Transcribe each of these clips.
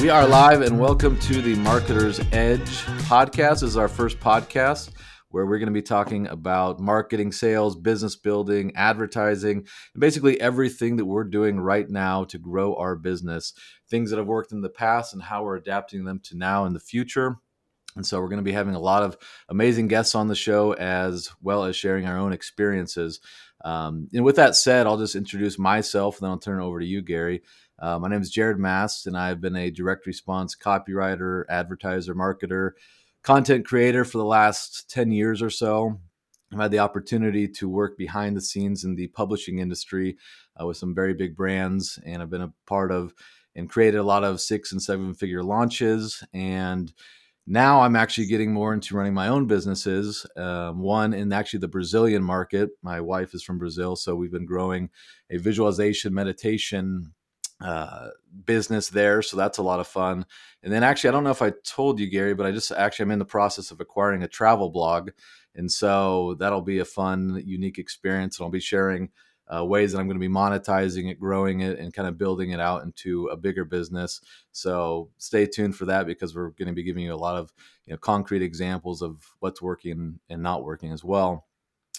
We are live and welcome to the Marketer's Edge podcast. This is our first podcast where we're going to be talking about marketing, sales, business building, advertising, and basically everything that we're doing right now to grow our business, things that have worked in the past and how we're adapting them to now and the future. And so we're going to be having a lot of amazing guests on the show as well as sharing our own experiences. And with that said, I'll just introduce myself and then I'll turn it over to you, Gary. My name is Jared Mast, and I've been a direct response copywriter, advertiser, marketer, content creator for the last 10 years or so. I've had the opportunity to work behind the scenes in the publishing industry with some very big brands, and I've been a part of and created a lot of 6- and 7-figure launches. And now I'm actually getting more into running my own businesses, one in actually the Brazilian market. My wife is from Brazil, so we've been growing a visualization meditation business there. So that's a lot of fun. And then actually, I don't know if I told you, Gary, but I'm in the process of acquiring a travel blog. And so that'll be a fun, unique experience. And I'll be sharing ways that I'm going to be monetizing it, growing it, and kind of building it out into a bigger business. So stay tuned for that because we're going to be giving you a lot of concrete examples of what's working and not working as well.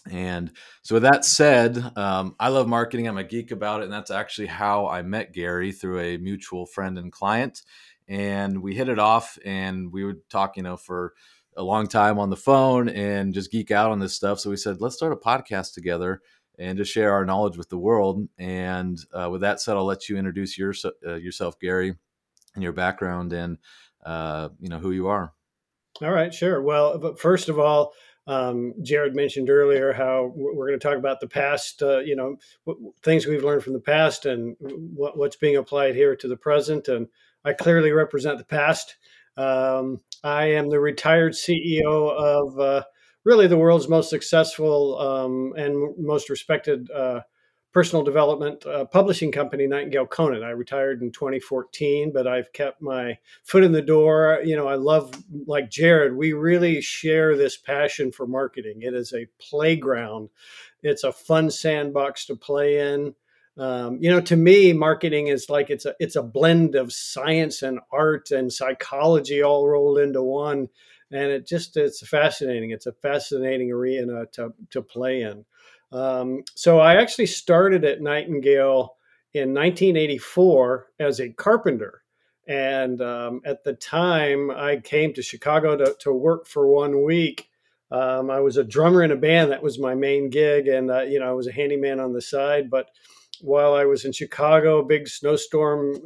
And so with that said, I love marketing. I'm a geek about it. And that's actually how I met Gary, through a mutual friend and client. And we hit it off and we would talk, for a long time on the phone and just geek out on this stuff. So we said, let's start a podcast together and just share our knowledge with the world. And with that said, I'll let you introduce yourself, Gary, and your background and, who you are. All right, sure. Well, but first of all, Jared mentioned earlier how we're going to talk about the past, things we've learned from the past and what's being applied here to the present. And I clearly represent the past. I am the retired CEO of really the world's most successful and most respected personal development publishing company, Nightingale Conant. I retired in 2014, but I've kept my foot in the door. I love, like Jared, we really share this passion for marketing. It is a playground. It's a fun sandbox to play in. To me, marketing is like it's a blend of science and art and psychology all rolled into one. And it's fascinating. It's a fascinating arena to play in. So I actually started at Nightingale in 1984 as a carpenter. And at the time, I came to Chicago to work for 1 week. I was a drummer in a band. That was my main gig. And, I was a handyman on the side. But while I was in Chicago, a big snowstorm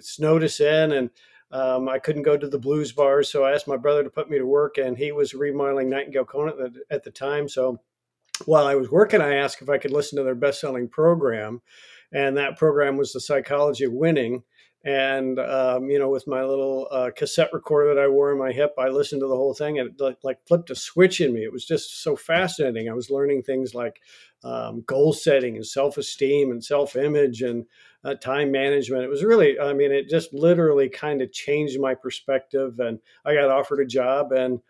snowed us in. And I couldn't go to the blues bars. So I asked my brother to put me to work. And he was remodeling Nightingale Conant at the time. So while I was working, I asked if I could listen to their best-selling program, and that program was The Psychology of Winning. And, with my little cassette recorder that I wore in my hip, I listened to the whole thing, and it like flipped a switch in me. It was just so fascinating. I was learning things like goal setting and self-esteem and self-image and time management. It was really, it just literally kind of changed my perspective, and I got offered a job, and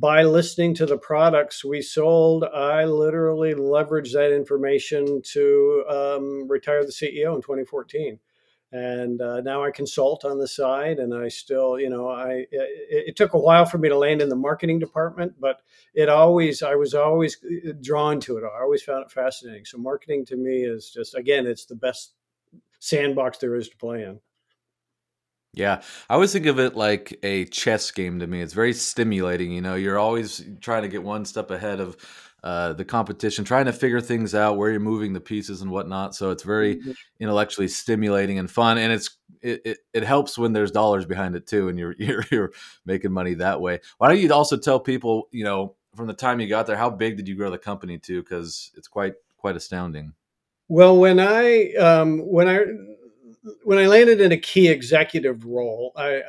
by listening to the products we sold, I literally leveraged that information to retire the CEO in 2014. And now I consult on the side, and I still, it took a while for me to land in the marketing department, but I was always drawn to it. I always found it fascinating. So marketing to me is just, again, it's the best sandbox there is to play in. Yeah, I always think of it like a chess game to me. It's very stimulating. You're always trying to get one step ahead of the competition, trying to figure things out, where you're moving the pieces and whatnot. So it's very intellectually stimulating and fun, and it helps when there's dollars behind it too, and you're making money that way. Why don't you also tell people, from the time you got there, how big did you grow the company to? Because it's quite astounding. Well, when I landed in a key executive role, I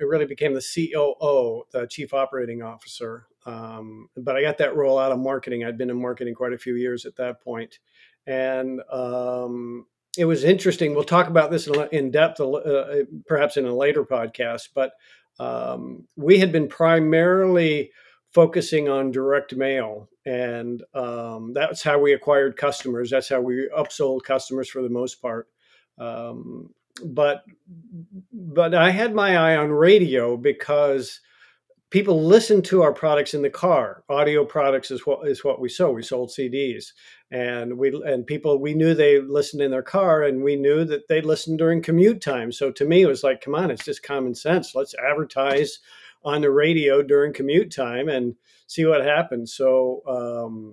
really became the COO, the Chief Operating Officer. But I got that role out of marketing. I'd been in marketing quite a few years at that point. And it was interesting. We'll talk about this in depth, perhaps in a later podcast. But we had been primarily focusing on direct mail. And that's how we acquired customers. That's how we upsold customers for the most part. But I had my eye on radio because people listened to our products in the car. Audio products is what we sold. We sold CDs, and people, we knew they listened in their car, and we knew that they listened during commute time. So to me, it was like, come on, it's just common sense. Let's advertise on the radio during commute time and see what happens. So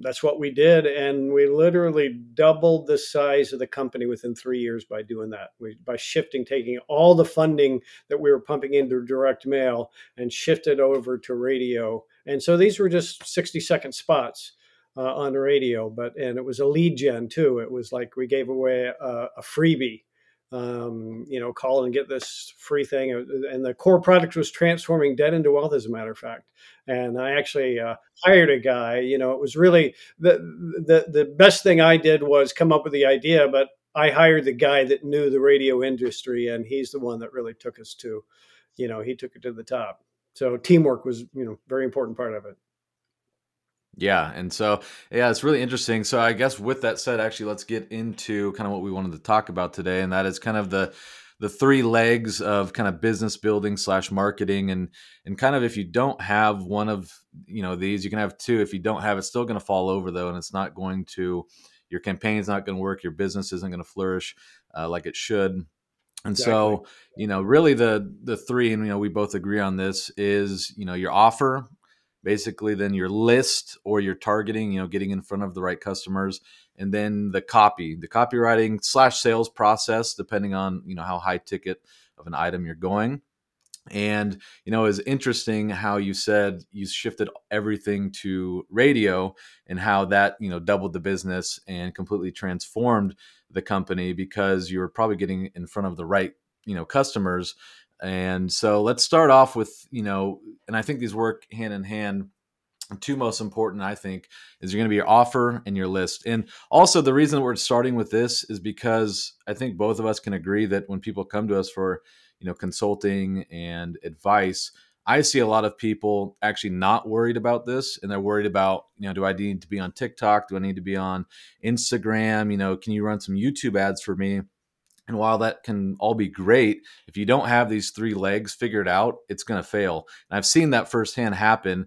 that's what we did. And we literally doubled the size of the company within 3 years by doing that. By shifting, taking all the funding that we were pumping into direct mail and shifted over to radio. And so these were just 60-second spots on the radio, and it was a lead gen too. It was like we gave away a freebie. Call and get this free thing. And the core product was transforming debt into wealth, as a matter of fact. And I actually hired a guy. It was really the best thing I did was come up with the idea, but I hired the guy that knew the radio industry, and he's the one that really took us to, he took it to the top. So teamwork was, very important part of it. Yeah. And so, it's really interesting. So I guess with that said, actually, let's get into kind of what we wanted to talk about today. And that is kind of the three legs of kind of business building / marketing. And kind of, if you don't have one of, these, you can have two. If you don't have, it's still going to fall over though. And it's not going to, your campaign's not going to work. Your business isn't going to flourish like it should. And exactly. So, really the three, and, we both agree on this is, your offer, basically, then your list or your targeting, getting in front of the right customers, and then the copy, the copywriting / sales process, depending on, how high ticket of an item you're going. And, it's interesting how you said you shifted everything to radio and how that, doubled the business and completely transformed the company because you were probably getting in front of the right, customers. And so let's start off with, and I think these work hand in hand. Two most important, I think, is you're going to be your offer and your list. And also the reason we're starting with this is because I think both of us can agree that when people come to us for, consulting and advice, I see a lot of people actually not worried about this, and they're worried about, do I need to be on TikTok? Do I need to be on Instagram? Can you run some YouTube ads for me? And while that can all be great, if you don't have these three legs figured out, it's going to fail. And I've seen that firsthand happen.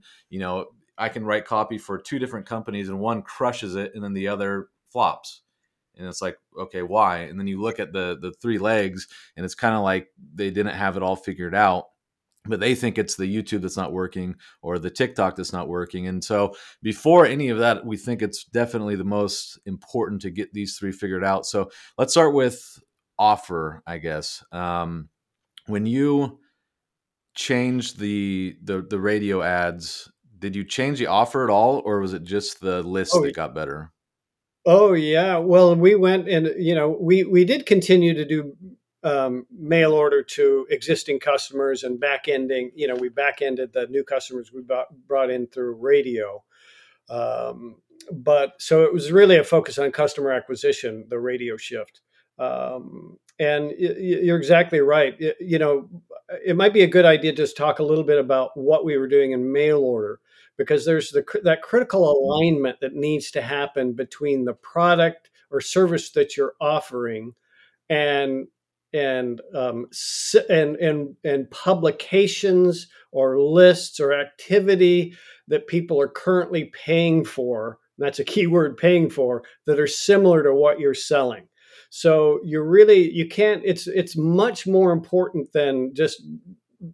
I can write copy for two different companies and one crushes it and then the other flops. And it's like, okay, why? And then you look at the three legs and it's kind of like they didn't have it all figured out. But they think it's the YouTube that's not working or the TikTok that's not working. And so before any of that, we think it's definitely the most important to get these three figured out. So let's start with offer, I guess. When you changed the radio ads, did you change the offer at all, or was it just the list that got better? Oh yeah, well we went and we did continue to do mail order to existing customers and back-ending. We back-ended the new customers we brought in through radio. But so it was really a focus on customer acquisition, the radio shift. And you're exactly right. It might be a good idea to just talk a little bit about what we were doing in mail order, because there's that critical alignment that needs to happen between the product or service that you're offering and publications or lists or activity that people are currently paying for. And that's a key word, paying for, that are similar to what you're selling. So you can't, it's much more important than just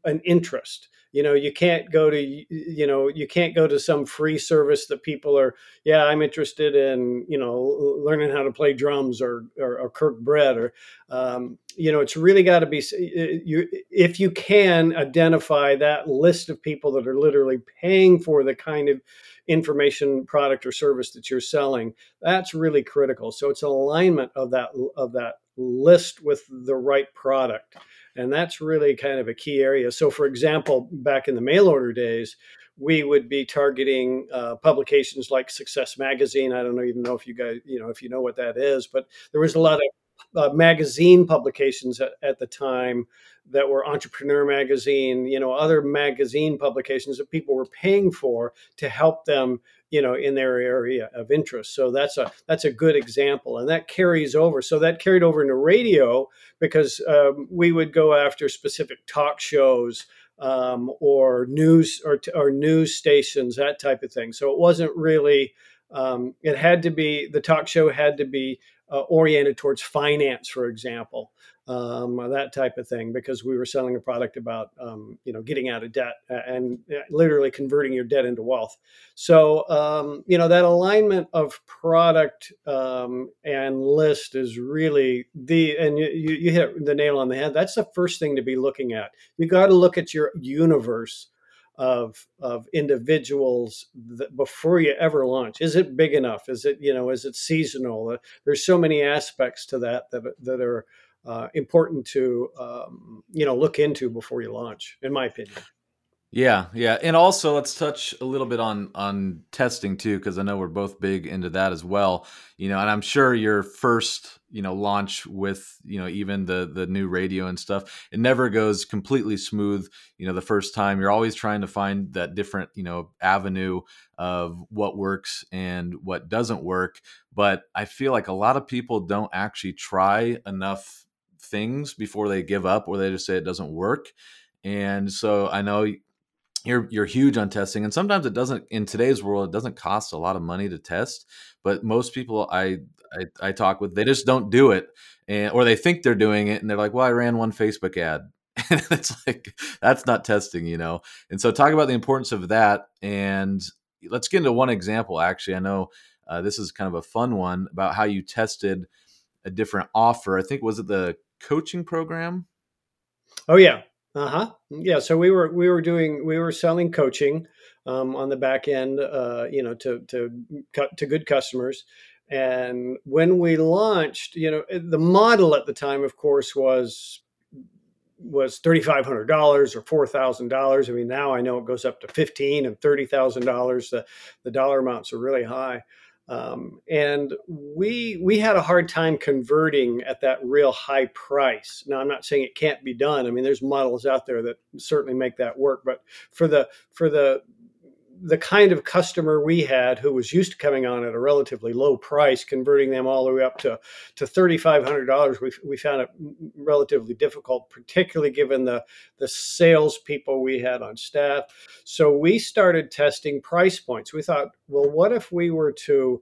an interest. You can't go to some free service that people are, I'm interested in, learning how to play drums or Kirk Brett or, it's really got to be, if you can identify that list of people that are literally paying for the kind of information, product, or service that you're selling, that's really critical. So it's an alignment of that list with the right product. And that's really kind of a key area. So, for example, back in the mail order days, we would be targeting publications like Success Magazine. I don't even know if you guys, if you know what that is, but there was a lot of magazine publications at the time that were Entrepreneur Magazine, other magazine publications that people were paying for to help them, you know, in their area of interest. So that's a good example. And that carries over. So that carried over into radio because we would go after specific talk shows or news or news stations, that type of thing. So it wasn't really, it had to be, the talk show had to be oriented towards finance, for example, or that type of thing, because we were selling a product about, you know, getting out of debt and literally converting your debt into wealth. So, you know, that alignment of product and list is really the, and you hit the nail on the head. That's the first thing to be looking at. You got to look at your universe of individuals before you ever launch. Is it big enough? Is it, you know, is it seasonal? There's so many aspects to that are important to, you know, look into before you launch, in my opinion. Yeah. Yeah. And also let's touch a little bit on testing too, because I know we're both big into that as well, you know, and I'm sure your first, you know, launch with, you know, even the new radio and stuff, it never goes completely smooth. You know, the first time you're always trying to find that different, you know, avenue of what works and what doesn't work. But I feel like a lot of people don't actually try enough things before they give up, or they just say it doesn't work. And so I know you're huge on testing, and sometimes it doesn't, in today's world, it doesn't cost a lot of money to test, but most people I talk with, they just don't do it, and, or they think they're doing it and they're like, well, I ran one Facebook ad, and it's like, that's not testing, you know? And so talk about the importance of that. And let's get into one example. Actually, I know this is kind of a fun one about how you tested a different offer. I think, was it the coaching program? Oh yeah. Uh-huh. Yeah. So we were selling coaching on the back end, you know, to good customers. And when we launched, you know, the model at the time, of course, was $3,500 or $4,000. I mean, now I know it goes up to $15,000 and $30,000. The dollar amounts are really high. And we had a hard time converting at that real high price. Now, I'm not saying it can't be done. I mean, there's models out there that certainly make that work, but for the kind of customer we had, who was used to coming on at a relatively low price, converting them all the way up to $3,500, we found it relatively difficult, particularly given the salespeople we had on staff. So we started testing price points. We thought, well, what if we were to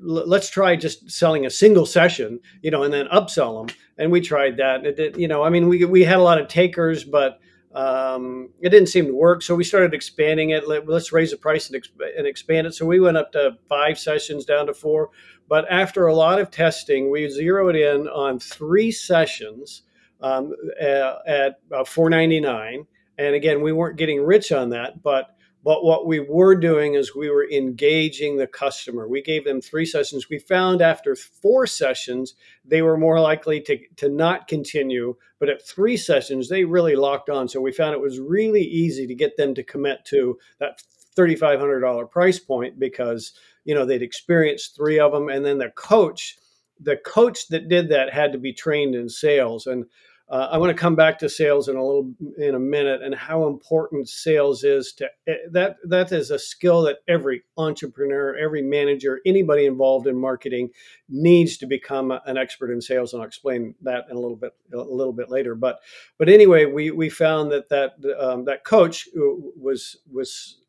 let's try just selling a single session, you know, and then upsell them. And we tried that, and it did, you know, I mean, we had a lot of takers, but it didn't seem to work. So we started expanding it. Let's raise the price and expand it. So we went up to 5 sessions, down to 4. But after a lot of testing, we zeroed in on 3 sessions at $4.99. And again, we weren't getting rich on that, but what we were doing is we were engaging the customer. We gave them 3 sessions. We found after 4 sessions, they were more likely to not continue. But at 3 sessions, they really locked on. So we found it was really easy to get them to commit to that $3,500 price point, because, you know, they'd experienced 3 of them. And then the coach that did that had to be trained in sales. And I want to come back to sales in a minute, and how important sales is to that. That is a skill that every entrepreneur, every manager, anybody involved in marketing needs to become an expert in sales. And I'll explain that in a little bit later. But anyway, we found that coach was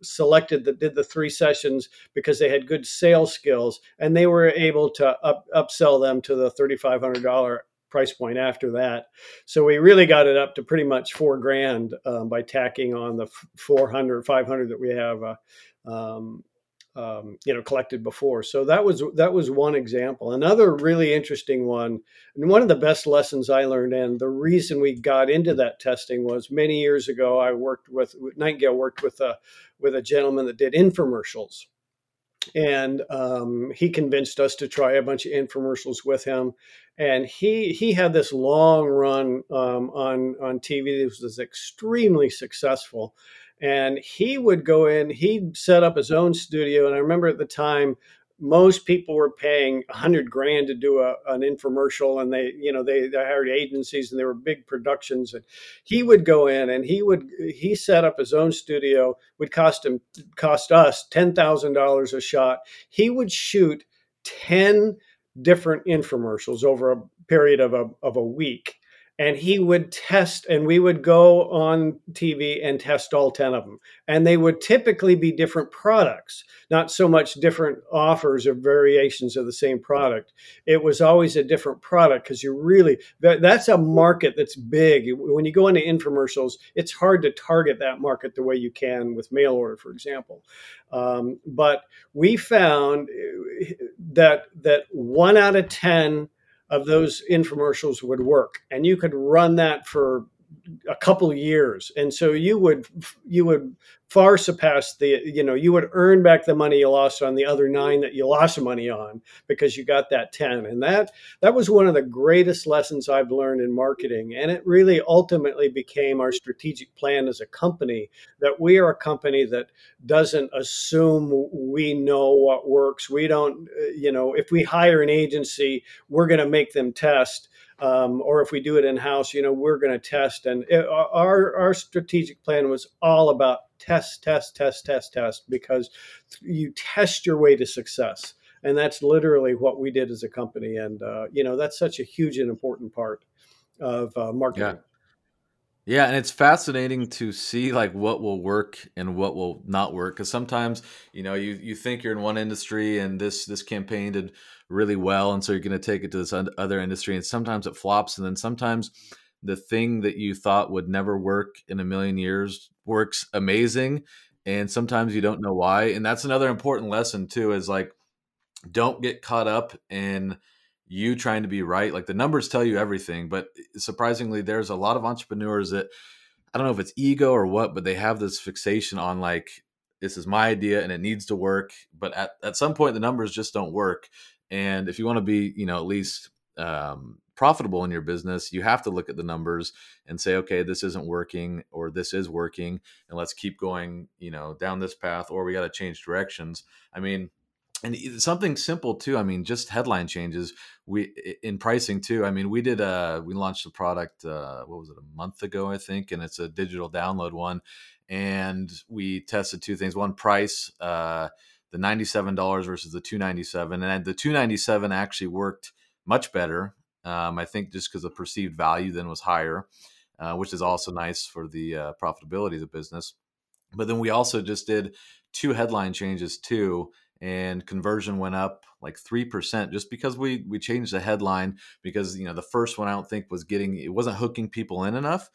selected that did the 3 sessions because they had good sales skills, and they were able to upsell them to the $3,500. Price point after that. So we really got it up to pretty much $4,000 by tacking on the 400, 500 that we have, you know, collected before. So that was one example. Another really interesting one, and one of the best lessons I learned, and the reason we got into that testing, was many years ago, I Nightingale worked with a gentleman that did infomercials. And he convinced us to try a bunch of infomercials with him. And he had this long run on TV. This was extremely successful. And he would go in, he'd set up his own studio. And I remember at the time, most people were paying $100,000 to do an infomercial, and they hired agencies, and there were big productions. And he would go in and he set up his own studio. Would cost us $10,000 a shot. He would shoot 10 different infomercials over a period of a week, and he would test, and we would go on TV and test all 10 of them. And they would typically be different products, not so much different offers or variations of the same product. It was always a different product, because that's a market that's big. When you go into infomercials, it's hard to target that market the way you can with mail order, for example. But we found that 1 out of 10 of those infomercials would work, and you could run that for a couple of years, and so you would far surpass you would earn back the money you lost on the other 9 that you lost money on, because you got that 10. And that was one of the greatest lessons I've learned in marketing, and it really ultimately became our strategic plan as a company, that we are a company that doesn't assume we know what works. We don't, if we hire an agency, we're going to make them test. Or if we do it in-house, we're going to test. And our strategic plan was all about test, test, test, test, test, because you test your way to success. And that's literally what we did as a company. And, that's such a huge and important part of marketing. Yeah. And it's fascinating to see like what will work and what will not work. Because sometimes, you think you're in one industry and this campaign did really well, and so you're going to take it to this other industry, and sometimes it flops. And then sometimes the thing that you thought would never work in a million years works amazing. And sometimes you don't know why. And that's another important lesson too, is like, don't get caught up in you trying to be right. Like the numbers tell you everything, but surprisingly, there's a lot of entrepreneurs that, I don't know if it's ego or what, but they have this fixation on like, this is my idea and it needs to work. But at some point the numbers just don't work. And if you want to be, at least profitable in your business, you have to look at the numbers and say, okay, this isn't working, or this is working, and let's keep going, down this path, or we got to change directions. I mean, and something simple too. I mean, just headline changes. We in pricing too. I mean, we launched a product, what was it, a month ago, I think, and it's a digital download one. And we tested 2 things. One, price, the $97 versus the $297, and the $297 actually worked much better. I think just because the perceived value then was higher, which is also nice for the profitability of the business. But then we also just did 2 headline changes too, and conversion went up like 3%, just because we changed the headline, because the first one I don't think was wasn't hooking people in enough.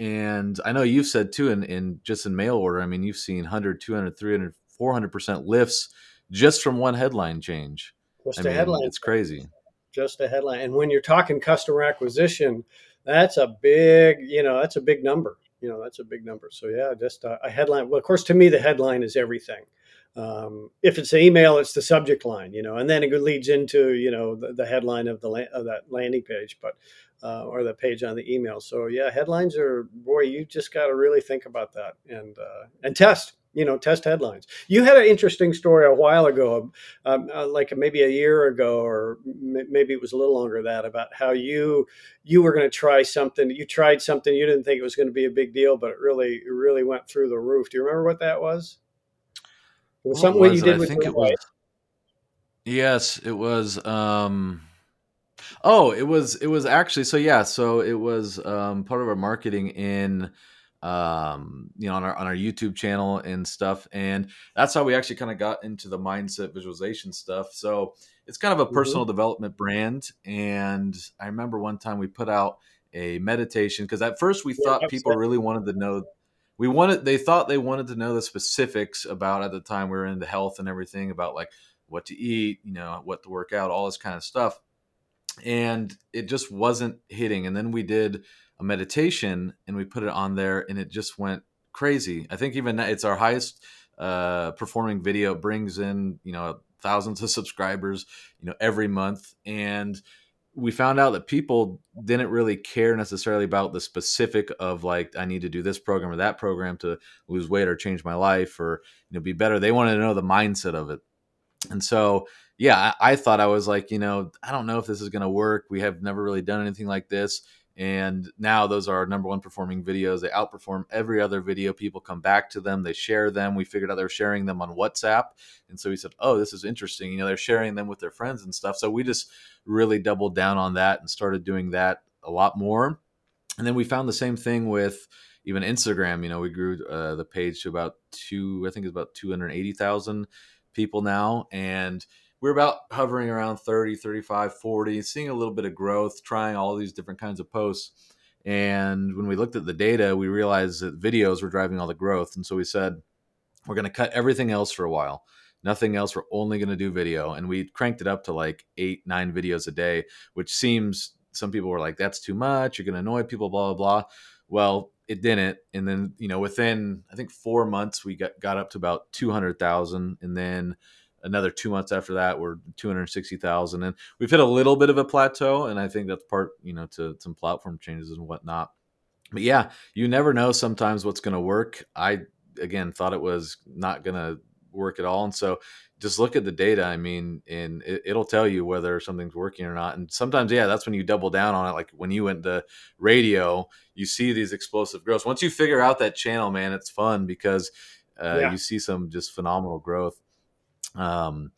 And I know you've said too, in just in mail order, I mean, you've seen 100, 200, 300, 400% lifts just from one headline change. Headline. It's crazy. Just a headline. And when you're talking customer acquisition, that's a big number. That's a big number. So yeah, just a headline. Well, of course, to me, the headline is everything. If it's an email, it's the subject line, and then it leads into, the headline of that landing page, but, or the page on the email. So yeah, headlines are, boy, you just got to really think about that and test. Test headlines. You had an interesting story a while ago, like maybe a year ago, or maybe it was a little longer than that, about how you were going to try something. You tried something you didn't think it was going to be a big deal, but it really went through the roof. Do you remember what that was? It was something you did with your wife. Yes, it was. It was actually. So it was part of our marketing in. On our YouTube channel and stuff. And that's how we actually kind of got into the mindset visualization stuff. So it's kind of a personal development brand. And I remember one time we put out a meditation, because at first we thought people really wanted to know. They thought they wanted to know the specifics about, at the time we were into health and everything, about like what to eat, what to work out, all this kind of stuff. And it just wasn't hitting. And then we did a meditation and we put it on there, and it just went crazy. I think even it's our highest performing video. It brings in, thousands of subscribers, every month. And we found out that people didn't really care necessarily about the specific of like, I need to do this program or that program to lose weight or change my life or, be better. They wanted to know the mindset of it. And so yeah, I thought, I was like, you know, I don't know if this is going to work. We have never really done anything like this. And now those are our number one performing videos. They outperform every other video. People come back to them. They share them. We figured out they're sharing them on WhatsApp. And so we said, oh, this is interesting. You know, they're sharing them with their friends and stuff. So we just really doubled down on that and started doing that a lot more. And then we found the same thing with even Instagram. You know, we grew the page to about 280,000 people now. And we're about hovering around 30, 35, 40, seeing a little bit of growth, trying all these different kinds of posts. And when we looked at the data, we realized that videos were driving all the growth. And so we said, we're going to cut everything else for a while. Nothing else. We're only going to do video. And we cranked it up to like 8, 9 videos a day, which seems, some people were like, that's too much. You're going to annoy people, blah, blah, blah. Well, it didn't. And then, you know, within, I think 4 months, we got up to about 200,000. And then another 2 months after that, we're 260,000. And we've hit a little bit of a plateau. And I think that's part, you know, to some platform changes and whatnot. But yeah, you never know sometimes what's going to work. I, again, thought it was not going to work at all. And so just look at the data. I mean, and it'll tell you whether something's working or not. And sometimes, yeah, that's when you double down on it. Like when you went to radio, you see these explosive growths. Once you figure out that channel, man, it's fun because you see some just phenomenal growth. And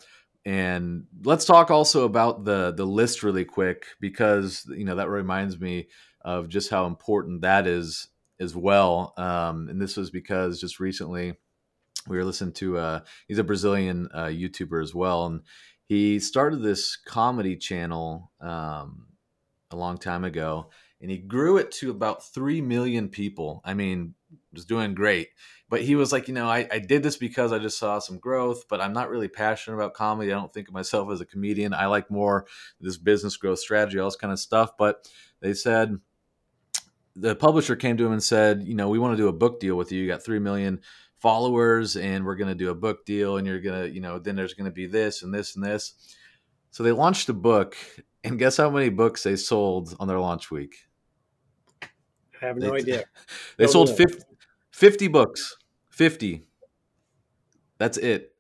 let's talk also about the list really quick, because, you know, that reminds me of just how important that is as well. And this was because just recently we were listening to, he's a Brazilian YouTuber as well. And he started this comedy channel a long time ago, and he grew it to about 3 million people. I mean, was doing great. But he was like, you know, I did this because I just saw some growth, but I'm not really passionate about comedy. I don't think of myself as a comedian. I like more this business growth strategy, all this kind of stuff. But they said, the publisher came to him and said, you know, we want to do a book deal with you. You got 3 million followers and we're going to do a book deal, and you're going to, you know, then there's going to be this and this and this. So they launched a book, and guess how many books they sold on their launch week? I have no idea. They sold 50 books. 50. That's it.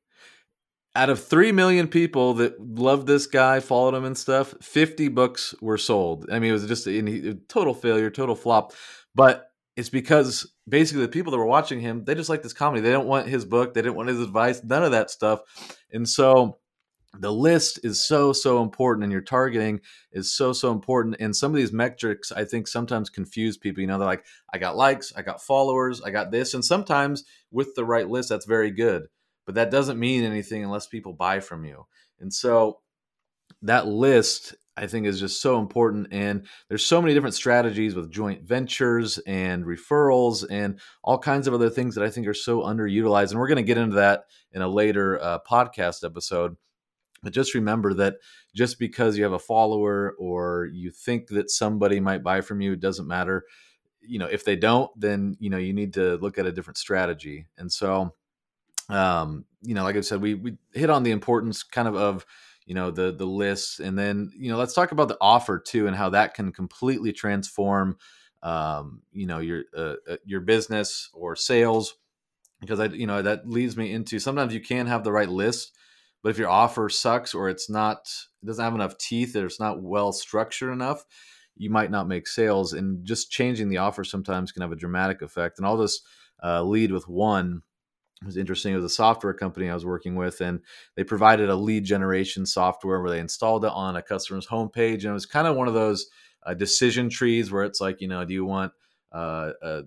Out of 3 million people that loved this guy, followed him and stuff, 50 books were sold. I mean, it was just a total failure, total flop. But it's because basically the people that were watching him, they just liked this comedy. They don't want his book. They didn't want his advice, none of that stuff. And so the list is so, so important, and your targeting is so, so important. And some of these metrics, I think, sometimes confuse people. You know, they're like, I got likes, I got followers, I got this. And sometimes with the right list, that's very good. But that doesn't mean anything unless people buy from you. And so that list, I think, is just so important. And there's so many different strategies with joint ventures and referrals and all kinds of other things that I think are so underutilized. And we're going to get into that in a later podcast episode. But just remember that just because you have a follower or you think that somebody might buy from you, it doesn't matter. You know, if they don't, then, you know, you need to look at a different strategy. And so, you know, like I said, we hit on the importance kind of, you know, the list. And then, you know, let's talk about the offer too, and how that can completely transform, you know, your business or sales. Because you know, that leads me into, sometimes you can have the right list, but if your offer sucks, or it doesn't have enough teeth, or it's not well structured enough, you might not make sales. And just changing the offer sometimes can have a dramatic effect. And I'll just lead with one. It was interesting. It was a software company I was working with, and they provided a lead generation software where they installed it on a customer's homepage. And it was kind of one of those decision trees where it's like, you know, do you want the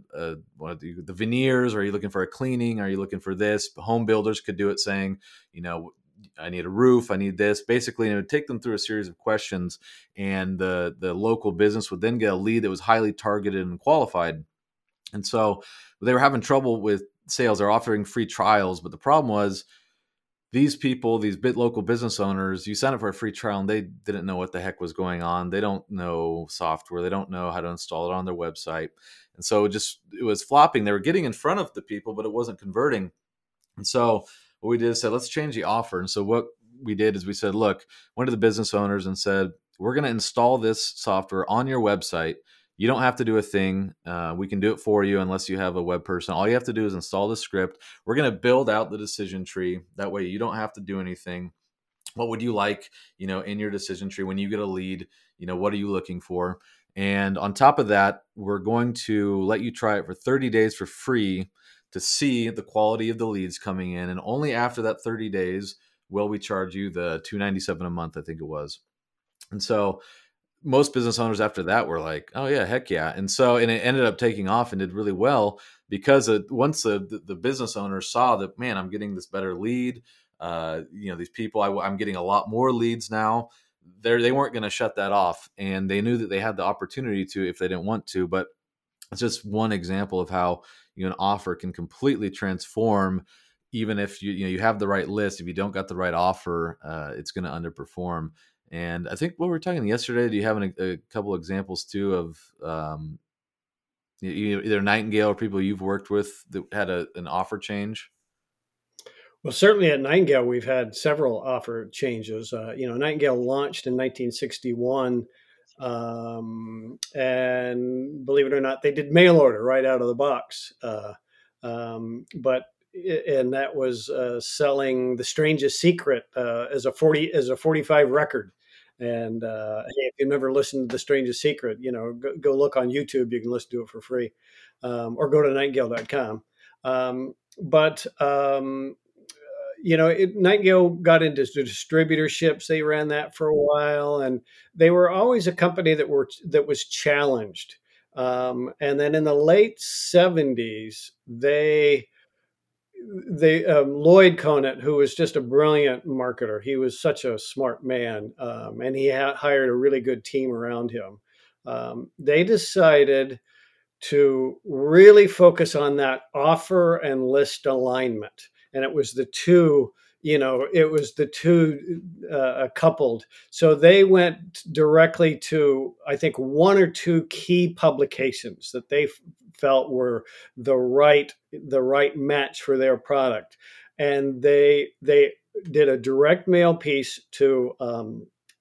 veneers? Or are you looking for a cleaning? Are you looking for this? Home builders could do it, saying, you know, I need a roof, I need this. Basically, and it would take them through a series of questions, and the local business would then get a lead that was highly targeted and qualified. And so they were having trouble with sales. They're offering free trials, but the problem was these people, these local business owners, you sign up for a free trial and they didn't know what the heck was going on. They don't know software. They don't know how to install it on their website. And so it was flopping. They were getting in front of the people, but it wasn't converting. And so what we did is said, let's change the offer. And so what we did is we said, look, went to the business owners and said, we're going to install this software on your website. You don't have to do a thing. We can do it for you unless you have a web person. All you have to do is install the script. We're going to build out the decision tree. That way you don't have to do anything. What would you like, you know, in your decision tree when you get a lead? You know, what are you looking for? And on top of that, we're going to let you try it for 30 days for free to see the quality of the leads coming in. And only after that 30 days will we charge you the $297 a month, I think it was. And so most business owners after that were like, oh yeah, heck yeah. And so, and it ended up taking off and did really well because once the business owner saw that, man, I'm getting this better lead. You know, these people, I'm getting a lot more leads now. They weren't going to shut that off. And they knew that they had the opportunity to, if they didn't want to. But it's just one example of how, you know, an offer can completely transform. Even if you have the right list, if you don't got the right offer, it's going to underperform. And I think what we were talking yesterday, do you have a couple examples too of either Nightingale or people you've worked with that had an offer change? Well, certainly at Nightingale, we've had several offer changes. Nightingale launched in 1961, and believe it or not, they did mail order right out of the box. And that was selling The Strangest Secret as a 45 record. And if you've never listened to The Strangest Secret, go look on YouTube. You can listen to it for free, or go to nightingale.com. Nightingale got into distributorships. They ran that for a while, and they were always a company that was challenged. And then in the late 70s, Lloyd Conant, who was just a brilliant marketer, he was such a smart man, and he hired a really good team around him. They decided to really focus on that offer and list alignment, and it was the two. Coupled. So they went directly to, I think, one or two key publications that they felt were the right match for their product, and they did a direct mail piece to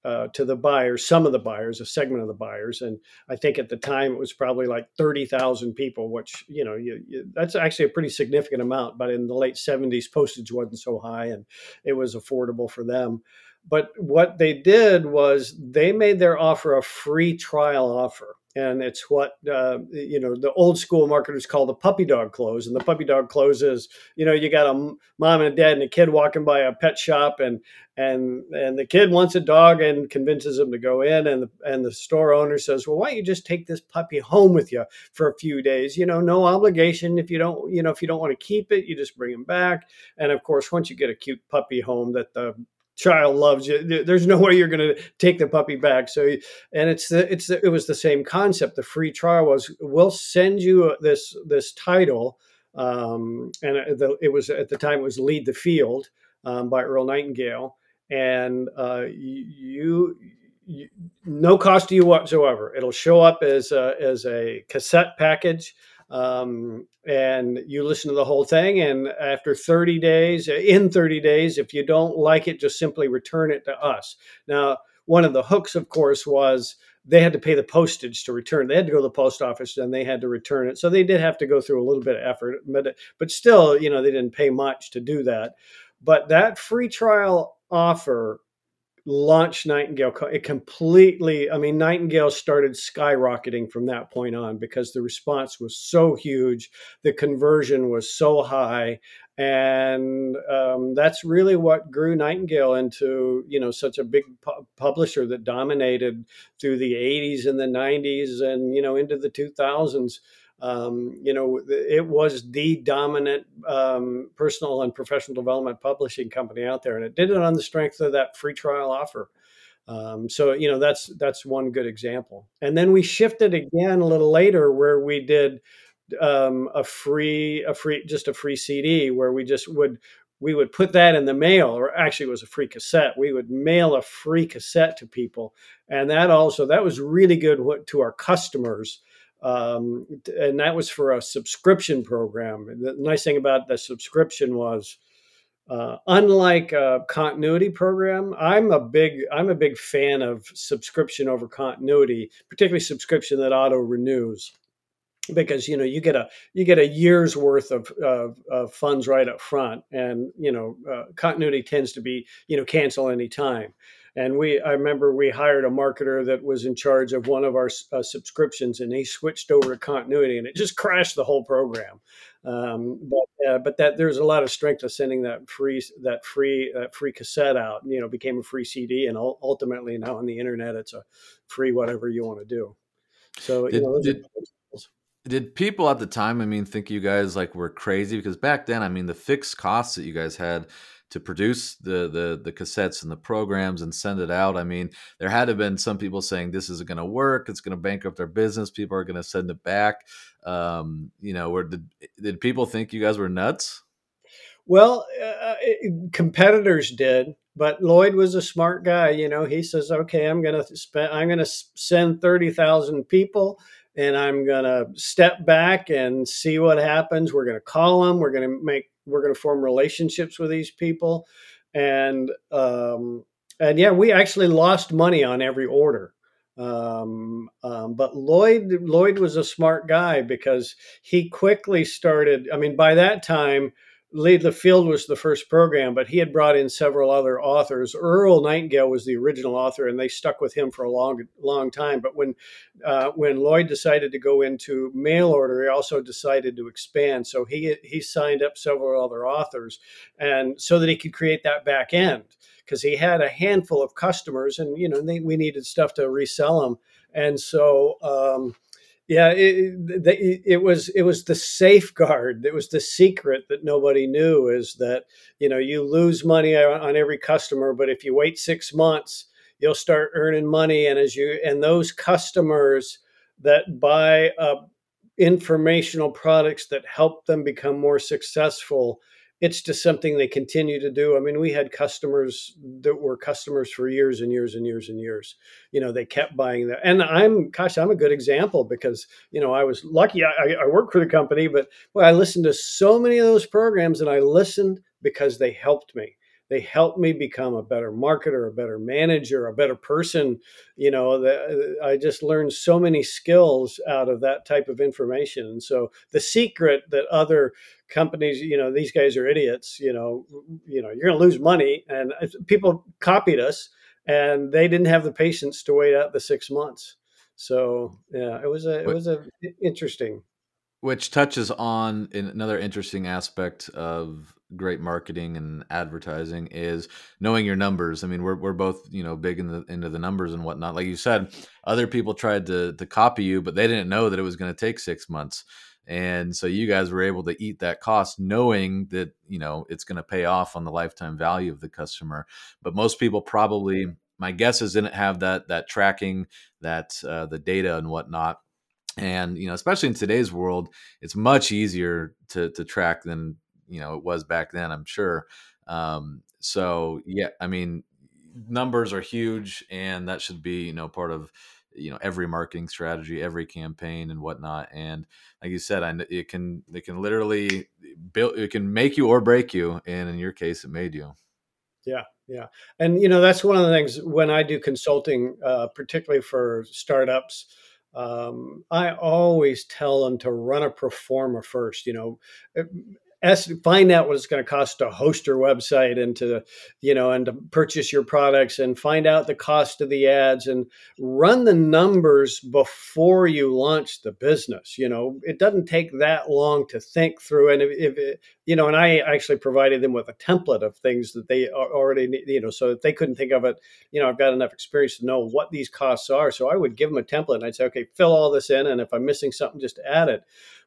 the buyers, some of the buyers, a segment of the buyers, and I think at the time it was probably like 30,000 people, which that's actually a pretty significant amount. But in the late 70s, postage wasn't so high, and it was affordable for them. But what they did was they made their offer a free trial offer, and it's what the old school marketers call the puppy dog close. And the puppy dog close is, you got a mom and a dad and a kid walking by a pet shop, and the kid wants a dog and convinces him to go in, and the store owner says, well, why don't you just take this puppy home with you for a few days? No obligation. If you don't want to keep it, you just bring him back. And of course, once you get a cute puppy home that the child loves you, there's no way you're going to take the puppy back. So, and it was the same concept. The free trial was, we'll send you this title, and it was at the time it was Lead the Field by Earl Nightingale, and no cost to you whatsoever. It'll show up as a cassette package. And you listen to the whole thing, and in 30 days, if you don't like it, just simply return it to us. Now, one of the hooks, of course, was they had to pay the postage to return. They had to go to the post office and they had to return it. So they did have to go through a little bit of effort, but still, they didn't pay much to do that. But that free trial offer launched Nightingale. It completely, Nightingale started skyrocketing from that point on because the response was so huge. The conversion was so high. And that's really what grew Nightingale into, such a big publisher that dominated through the 80s and the 90s and, into the 2000s. It was the dominant personal and professional development publishing company out there, and it did it on the strength of that free trial offer. That's one good example. And then we shifted again a little later, where we did a free CD, where we would put that in the mail, or actually it was a free cassette. We would mail a free cassette to people, and that was really good to our customers. And that was for a subscription program. The nice thing about the subscription was, unlike a continuity program, I'm a big fan of subscription over continuity, particularly subscription that auto renews. because, you know, you get a year's worth of funds right up front, and, you know, continuity tends to be, you know, cancel any time. And I remember we hired a marketer that was in charge of one of our subscriptions, and he switched over to continuity, and it just crashed the whole program. But that there's a lot of strength of sending that free cassette out, you know, became a free CD, and ultimately now on the internet, it's a free whatever you want to do. So, you know, did people at the time, I mean, think you guys like were crazy? Because back then, I mean, the fixed costs that you guys had to produce the cassettes and the programs and send it out. I mean, there had to have been some people saying this isn't going to work. It's going to bankrupt their business. People are going to send it back. You know, or did people think you guys were nuts? Well, competitors did, but Lloyd was a smart guy. You know, he says, okay, I'm going to send 30,000 people, and I'm going to step back and see what happens. We're going to call them. We're going to form relationships with these people. And yeah, we actually lost money on every order. But Lloyd was a smart guy, because he quickly started. I mean, by that time, Lead the Field was the first program, but he had brought in several other authors. Earl Nightingale was the original author, and they stuck with him for a long, long time. But when Lloyd decided to go into mail order, he also decided to expand. So he signed up several other authors, and so that he could create that back end, because he had a handful of customers, and you know we needed stuff to resell them, and so. Yeah, it was the safeguard. It was the secret that nobody knew, is that, you know, you lose money on every customer, but if you wait 6 months, you'll start earning money. And those customers that buy informational products that help them become more successful, it's just something they continue to do. I mean, we had customers that were customers for years and years and years and years. You know, they kept buying that. And I'm a good example, because, you know, I was lucky. I worked for the company, but well, I listened to so many of those programs, and I listened because they helped me. They helped me become a better marketer, a better manager, a better person. You know, I just learned so many skills out of that type of information. And so the secret that other companies, you know, these guys are idiots, you know, you're going to lose money. And people copied us, and they didn't have the patience to wait out the 6 months. So yeah, it was interesting. Which touches on another interesting aspect of great marketing and advertising is knowing your numbers. I mean, we're both, you know, big into the numbers and whatnot. Like you said, other people tried to copy you, but they didn't know that it was going to take 6 months. And so you guys were able to eat that cost, knowing that, you know, it's going to pay off on the lifetime value of the customer. But most people probably, my guess is, didn't have that tracking, that the data and whatnot. And, you know, especially in today's world, it's much easier to track than, you know, it was back then, I'm sure. So, yeah, I mean, numbers are huge, and that should be, you know, part of, you know, every marketing strategy, every campaign and whatnot. And like you said, it can literally build, it can make you or break you. And in your case, it made you. Yeah. Yeah. And, you know, that's one of the things when I do consulting, particularly for startups, I always tell them to run a pro forma first. You know, find out what it's going to cost to host your website, and to, you know, and to purchase your products, and find out the cost of the ads, and run the numbers before you launch the business. You know, it doesn't take that long to think through. And and I actually provided them with a template of things that they already need, you know, so that they couldn't think of it. You know, I've got enough experience to know what these costs are. So I would give them a template, and I'd say, okay, fill all this in. And if I'm missing something, just add it.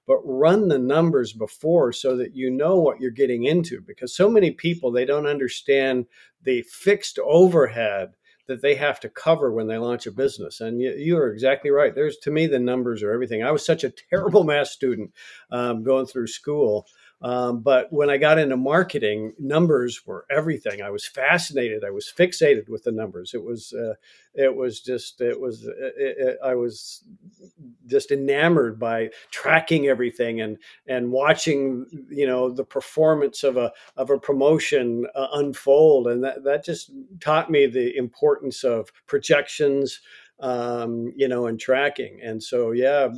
But run the numbers before, so that you know what you're getting into, because so many people, they don't understand the fixed overhead that they have to cover when they launch a business. And you are exactly right. To me, the numbers are everything. I was such a terrible math student going through school. But when I got into marketing, numbers were everything. I was fascinated. I was fixated with the numbers. I was just enamored by tracking everything and watching, you know, the performance of a promotion unfold. And that just taught me the importance of projections, you know, and tracking. And so, yeah,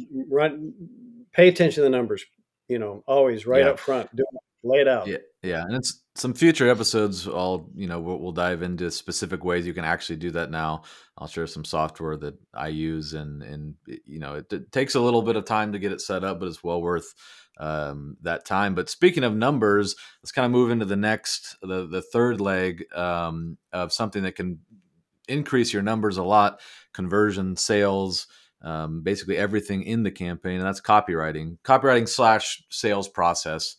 pay attention to the numbers, you know, always right up front, do it, lay it out. Yeah. Yeah. And it's some future episodes. I'll, you know, we'll dive into specific ways you can actually do that now. I'll share some software that I use and, you know, it takes a little bit of time to get it set up, but it's well worth that time. But speaking of numbers, let's kind of move into the next, the third leg of something that can increase your numbers a lot, conversion, sales, basically everything in the campaign. And that's copywriting /sales process.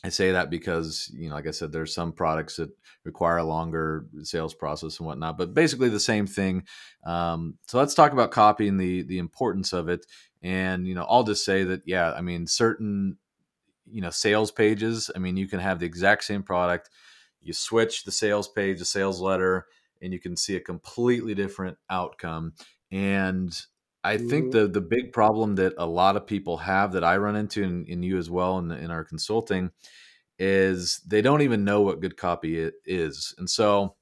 I say that because, you know, like I said, there's some products that require a longer sales process and whatnot, but basically the same thing. So let's talk about copy and the importance of it. And, you know, I'll just say that, yeah, I mean, certain, you know, sales pages, I mean, you can have the exact same product. You switch the sales page, the sales letter, and you can see a completely different outcome. And I think the big problem that a lot of people have that I run into, and you as well in our consulting, is they don't even know what good copy is. And so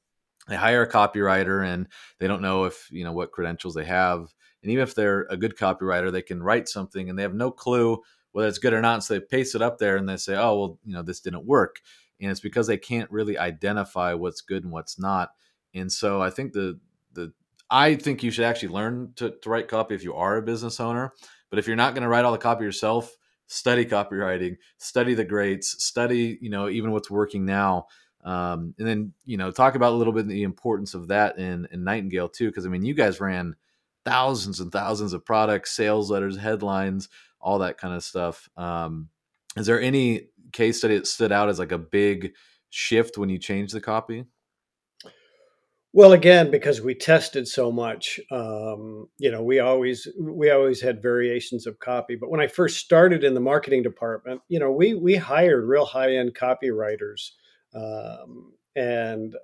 they hire a copywriter and they don't know if, you know, what credentials they have. And even if they're a good copywriter, they can write something and they have no clue whether it's good or not. So they paste it up there and they say, oh, well, you know, this didn't work. And it's because they can't really identify what's good and what's not. And so I think I think you should actually learn to write copy if you are a business owner. But if you're not going to write all the copy yourself, study copywriting, study the greats, study, you know, even what's working now. And then, you know, talk about a little bit the importance of that in Nightingale too. Because I mean, you guys ran thousands and thousands of products, sales letters, headlines, all that kind of stuff. Is there any case study that stood out as like a big shift when you changed the copy? Well, again, because we tested so much, you know, we always had variations of copy. But when I first started in the marketing department, you know, we hired real high-end copywriters, and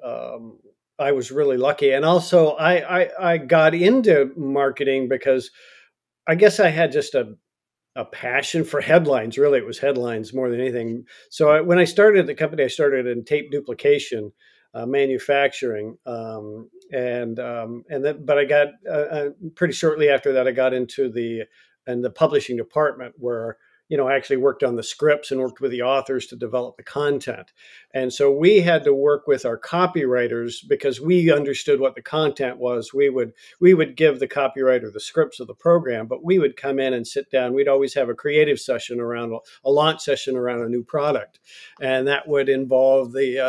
I was really lucky. And also, I got into marketing because I guess I had just a passion for headlines. Really, it was headlines more than anything. So when I started the company, I started in tape duplication. Manufacturing. But I got pretty shortly after that, I got into the publishing department where, you know, I actually worked on the scripts and worked with the authors to develop the content. And so we had to work with our copywriters because we understood what the content was. We would give the copywriter the scripts of the program, but we would come in and sit down. We'd always have a creative session around a launch session around a new product. And that would involve the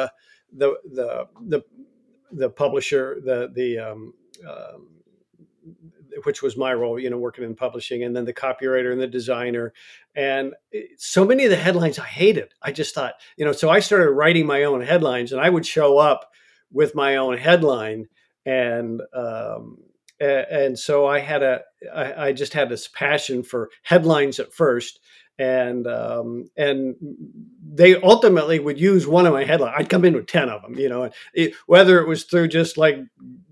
publisher, which was my role, you know, working in publishing, and then the copywriter and the designer. And so many of the headlines I hated. I just thought, you know, so I started writing my own headlines and I would show up with my own headline. And so I just had this passion for headlines at first. And they ultimately would use one of my headlines. I'd come in with 10 of them, you know, and whether it was through just like,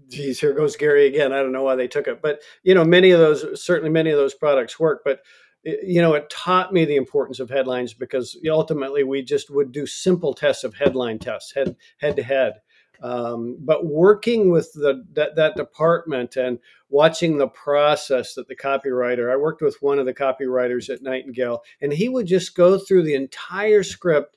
geez, here goes Gary again. I don't know why they took it, but you know, many of those products work, but you know, it taught me the importance of headlines because ultimately we just would do simple tests of headline tests head to head. But working with that department and watching the process that the copywriter, I worked with one of the copywriters at Nightingale, and he would just go through the entire script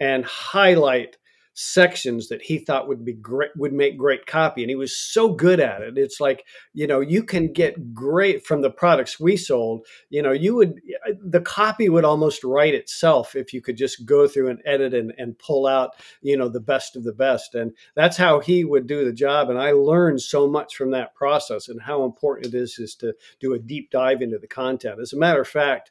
and highlight sections that he thought would be great, would make great copy. And he was so good at it. It's like, you know, you can get great from the products we sold, you know, the copy would almost write itself if you could just go through and edit and pull out, you know, the best of the best. And that's how he would do the job. And I learned so much from that process and how important it is to do a deep dive into the content. As a matter of fact,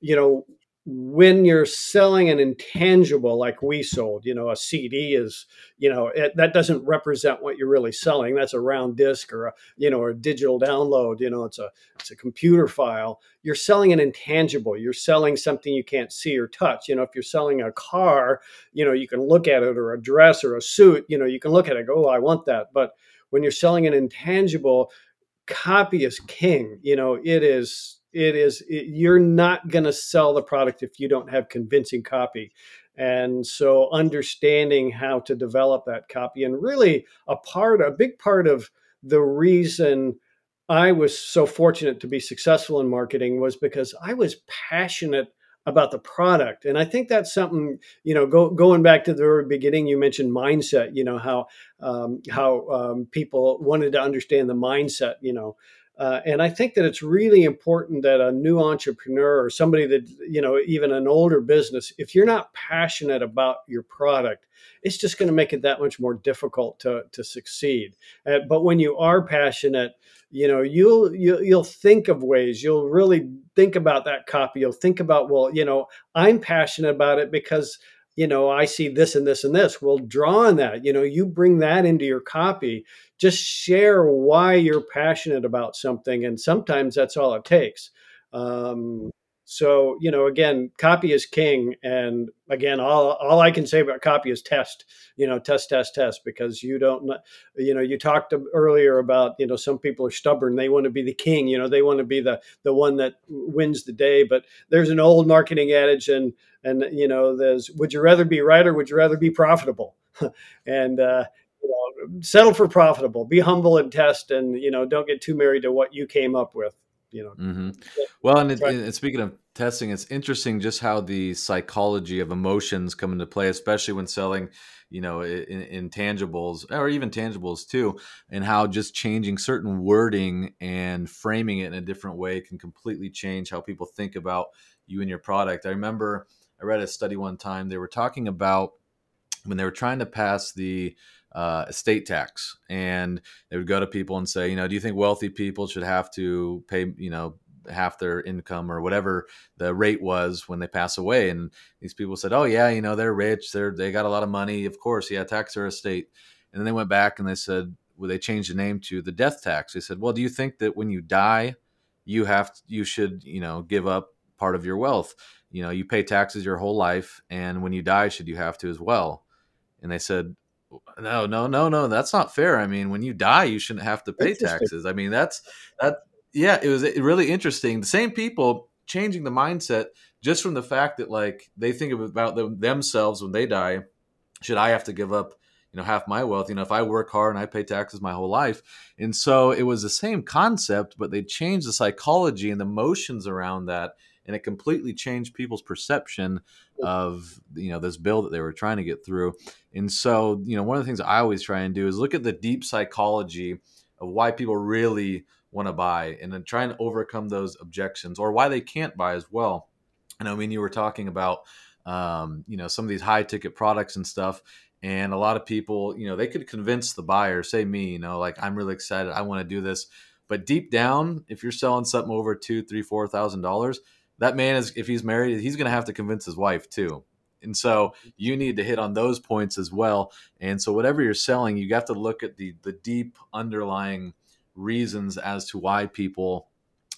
you know, when you're selling an intangible like we sold, you know, a CD is, you know, that doesn't represent what you're really selling. That's a round disc or a, you know, or a digital download, you know, it's a computer file. You're selling an intangible. You're selling something you can't see or touch. You know, if you're selling a car, you know, you can look at it, or a dress or a suit, you know, you can look at it and go, oh, I want that. But when you're selling an intangible, copy is king. You know, you're not going to sell the product if you don't have convincing copy. And so understanding how to develop that copy, and really a big part of the reason I was so fortunate to be successful in marketing was because I was passionate about the product. And I think that's something, you know, going back to the very beginning, you mentioned mindset, you know, how people wanted to understand the mindset, you know. And I think that it's really important that a new entrepreneur or somebody that, you know, even an older business, if you're not passionate about your product, it's just going to make it that much more difficult to succeed. But when you are passionate, you know, you'll think of ways, you'll really think about that copy. You'll think about, well, you know, I'm passionate about it because, you know, I see this and this and this. Well, draw on that. You know, you bring that into your copy. Just share why you're passionate about something. And sometimes that's all it takes. So, you know, again, copy is king. And again, all I can say about copy is test, you know, test, because you don't, you know, you talked earlier about, you know, some people are stubborn. They want to be the king, you know, they want to be the one that wins the day. But there's an old marketing adage and, you know, there's, would you rather be right or would you rather be profitable? And, you know, settle for profitable, be humble and test, and, you know, don't get too married to what you came up with. You know. Mm-hmm. Well, and speaking of testing, it's interesting just how the psychology of emotions come into play, especially when selling, you know, intangibles or even tangibles too, and how just changing certain wording and framing it in a different way can completely change how people think about you and your product. I remember I read a study one time, they were talking about when they were trying to pass the estate tax, and they would go to people and say, you know, do you think wealthy people should have to pay, you know, half their income or whatever the rate was when they pass away? And these people said, oh yeah, you know, they're rich, they got a lot of money, of course, yeah, tax their estate. And then they went back and they said, well, they changed the name to the death tax. They said, well, do you think that when you die, you should, you know, give up part of your wealth? You know, you pay taxes your whole life, and when you die, should you have to as well? And they said, No, that's not fair. I mean, when you die, you shouldn't have to pay taxes. I mean, yeah, it was really interesting. The same people changing the mindset just from the fact that, like, they think about themselves when they die. Should I have to give up, you know, half my wealth? You know, if I work hard and I pay taxes my whole life. And so it was the same concept, but they changed the psychology and the emotions around that. And it completely changed people's perception of, you know, this bill that they were trying to get through. And so, you know, one of the things I always try and do is look at the deep psychology of why people really want to buy, and then try and overcome those objections or why they can't buy as well. And I mean, you were talking about, you know, some of these high ticket products and stuff. And a lot of people, you know, they could convince the buyer, say me, you know, like, I'm really excited, I want to do this. But deep down, if you're selling something over $2,000, $3,000, $4,000, that man is, if he's married, he's going to have to convince his wife too. And so you need to hit on those points as well. And so whatever you're selling, you have to look at the deep underlying reasons as to why people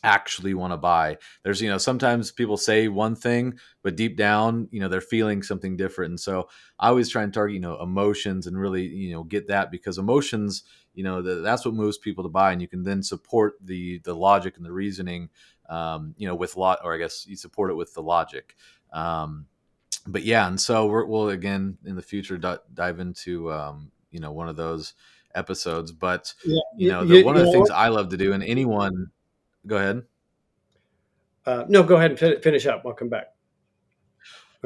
actually want to buy. There's, you know, sometimes people say one thing, but deep down, you know, they're feeling something different. And so I always try and target, you know, emotions and really, you know, get that, because emotions, you know, that's what moves people to buy. And you can then support the logic and the reasoning, you know, I guess you support it with the logic. But yeah. And so we'll again, in the future, dive into, you know, one of those episodes, but yeah, you know, one of the things I love to do, and anyone, go ahead. No, go ahead and finish up. I'll come back.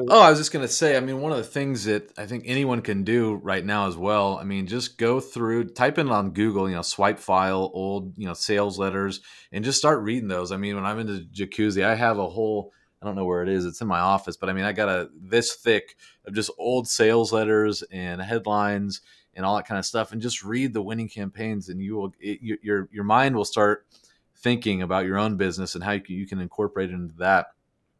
Oh, I was just going to say, I mean, one of the things that I think anyone can do right now as well, I mean, just go through, type in on Google, you know, swipe file, old, you know, sales letters, and just start reading those. I mean, when I'm in the jacuzzi, I have a whole, I don't know where it is, it's in my office, but I mean, I got this thick of just old sales letters and headlines and all that kind of stuff, and just read the winning campaigns, and you will, your mind will start thinking about your own business and how you can incorporate it into that.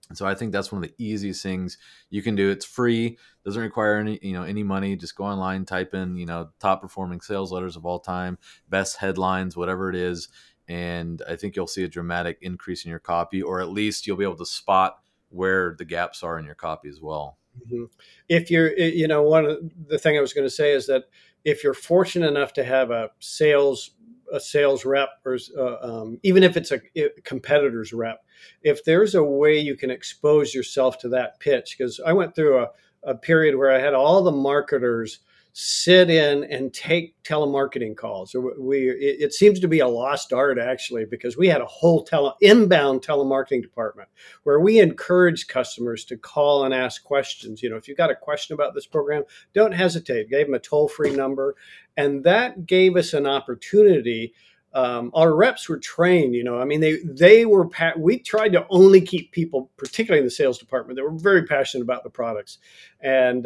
And so I think that's one of the easiest things you can do. It's free, doesn't require any money. Just go online, type in, you know, top performing sales letters of all time, best headlines, whatever it is. And I think you'll see a dramatic increase in your copy, or at least you'll be able to spot where the gaps are in your copy as well. Mm-hmm. If you're, you know, one of the thing I was going to say is that if you're fortunate enough to have a sales rep, or even if it's a competitor's rep, if there's a way you can expose yourself to that pitch, because I went through a period where I had all the marketers sit in and take telemarketing calls. It seems to be a lost art, actually, because we had a whole inbound telemarketing department where we encouraged customers to call and ask questions. You know, if you've got a question about this program, don't hesitate. Gave them a toll-free number. And that gave us an opportunity. Our reps were trained, you know, I mean, we tried to only keep people, particularly in the sales department, that were very passionate about the products. And,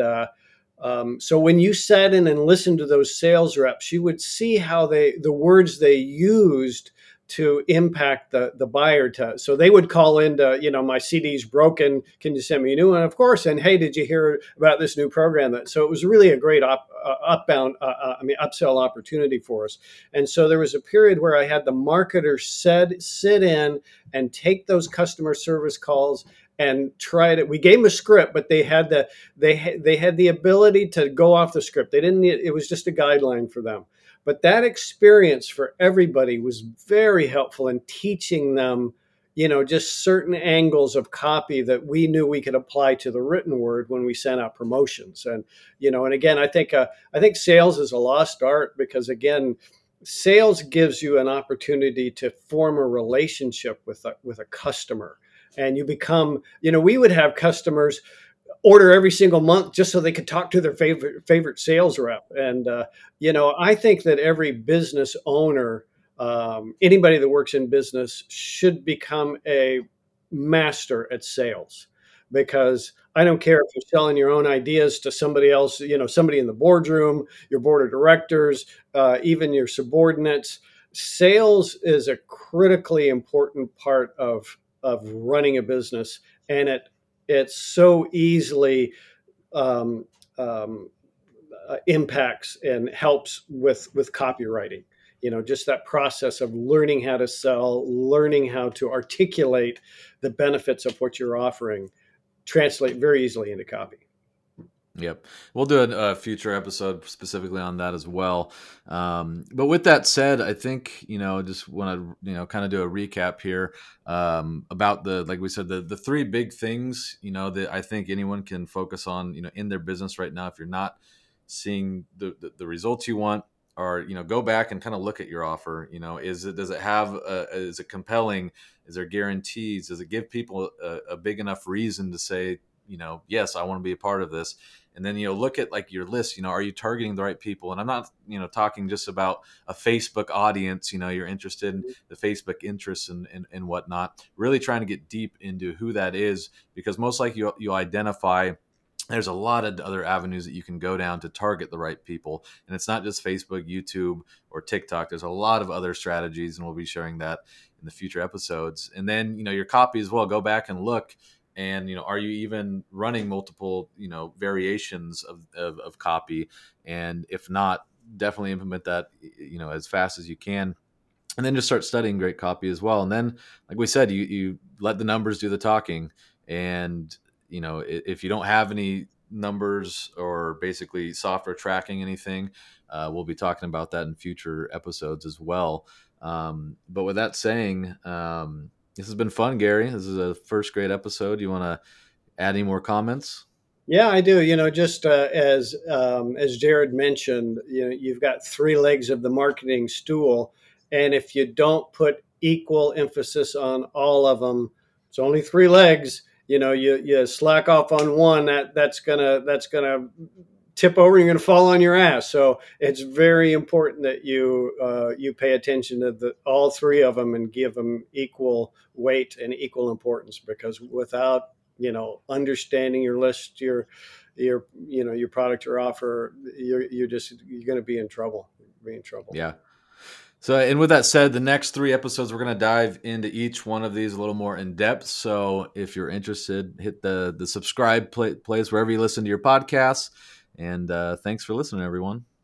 so when you sat in and listened to those sales reps, you would see how the words they used to impact the buyer. So they would call into, you know, my CD's broken. Can you send me a new one? Of course. And hey, did you hear about this new program? So it was really a great upsell opportunity for us. And so there was a period where I had the marketer sit in and take those customer service calls and tried it. We gave them a script, but they had the ability to go off the script. It was just a guideline for them. But that experience for everybody was very helpful in teaching them, you know, just certain angles of copy that we knew we could apply to the written word when we sent out promotions. And, you know, and again, I think sales is a lost art because, again, sales gives you an opportunity to form a relationship with a customer. And you become, you know, we would have customers order every single month just so they could talk to their favorite sales rep. And, you know, I think that every business owner, anybody that works in business should become a master at sales, because I don't care if you're selling your own ideas to somebody else, you know, somebody in the boardroom, your board of directors, even your subordinates. Sales is a critically important part of running a business, and it so easily impacts and helps with copywriting. You know, just that process of learning how to sell, learning how to articulate the benefits of what you're offering, translate very easily into copy. Yep. We'll do a future episode specifically on that as well. But with that said, I think, you know, just want to, you know, kind of do a recap here about like we said, the three big things, you know, that I think anyone can focus on, you know, in their business right now. If you're not seeing the results you want, or, you know, go back and kind of look at your offer. You know, is it compelling? Is there guarantees? Does it give people a big enough reason to say, you know, yes, I want to be a part of this. And then, you know, look at like your list, you know, are you targeting the right people? And I'm not, you know, talking just about a Facebook audience, you know, you're interested in the Facebook interests and whatnot, really trying to get deep into who that is, because most likely you identify there's a lot of other avenues that you can go down to target the right people. And it's not just Facebook, YouTube, or TikTok. There's a lot of other strategies, and we'll be sharing that in the future episodes. And then, you know, your copy as well, go back and look. And, you know, are you even running multiple, you know, variations of copy? And if not, definitely implement that, you know, as fast as you can. And then just start studying great copy as well. And then, like we said, you let the numbers do the talking. And, you know, if you don't have any numbers or basically software tracking anything, we'll be talking about that in future episodes as well. But with that saying, this has been fun, Gary. This is a first great episode. Do you want to add any more comments? Yeah, I do. You know, just as Jared mentioned, you know, you've got three legs of the marketing stool. And if you don't put equal emphasis on all of them, it's only three legs. You know, you slack off on one, that's gonna tip over and you're going to fall on your ass. So it's very important that you pay attention to all three of them and give them equal weight and equal importance, because without, you know, understanding your list, your you know, your product or offer, you're going to be in trouble. Yeah. So, and with that said, the next three episodes, we're going to dive into each one of these a little more in depth. So if you're interested, hit the subscribe place wherever you listen to your podcasts. And thanks for listening, everyone.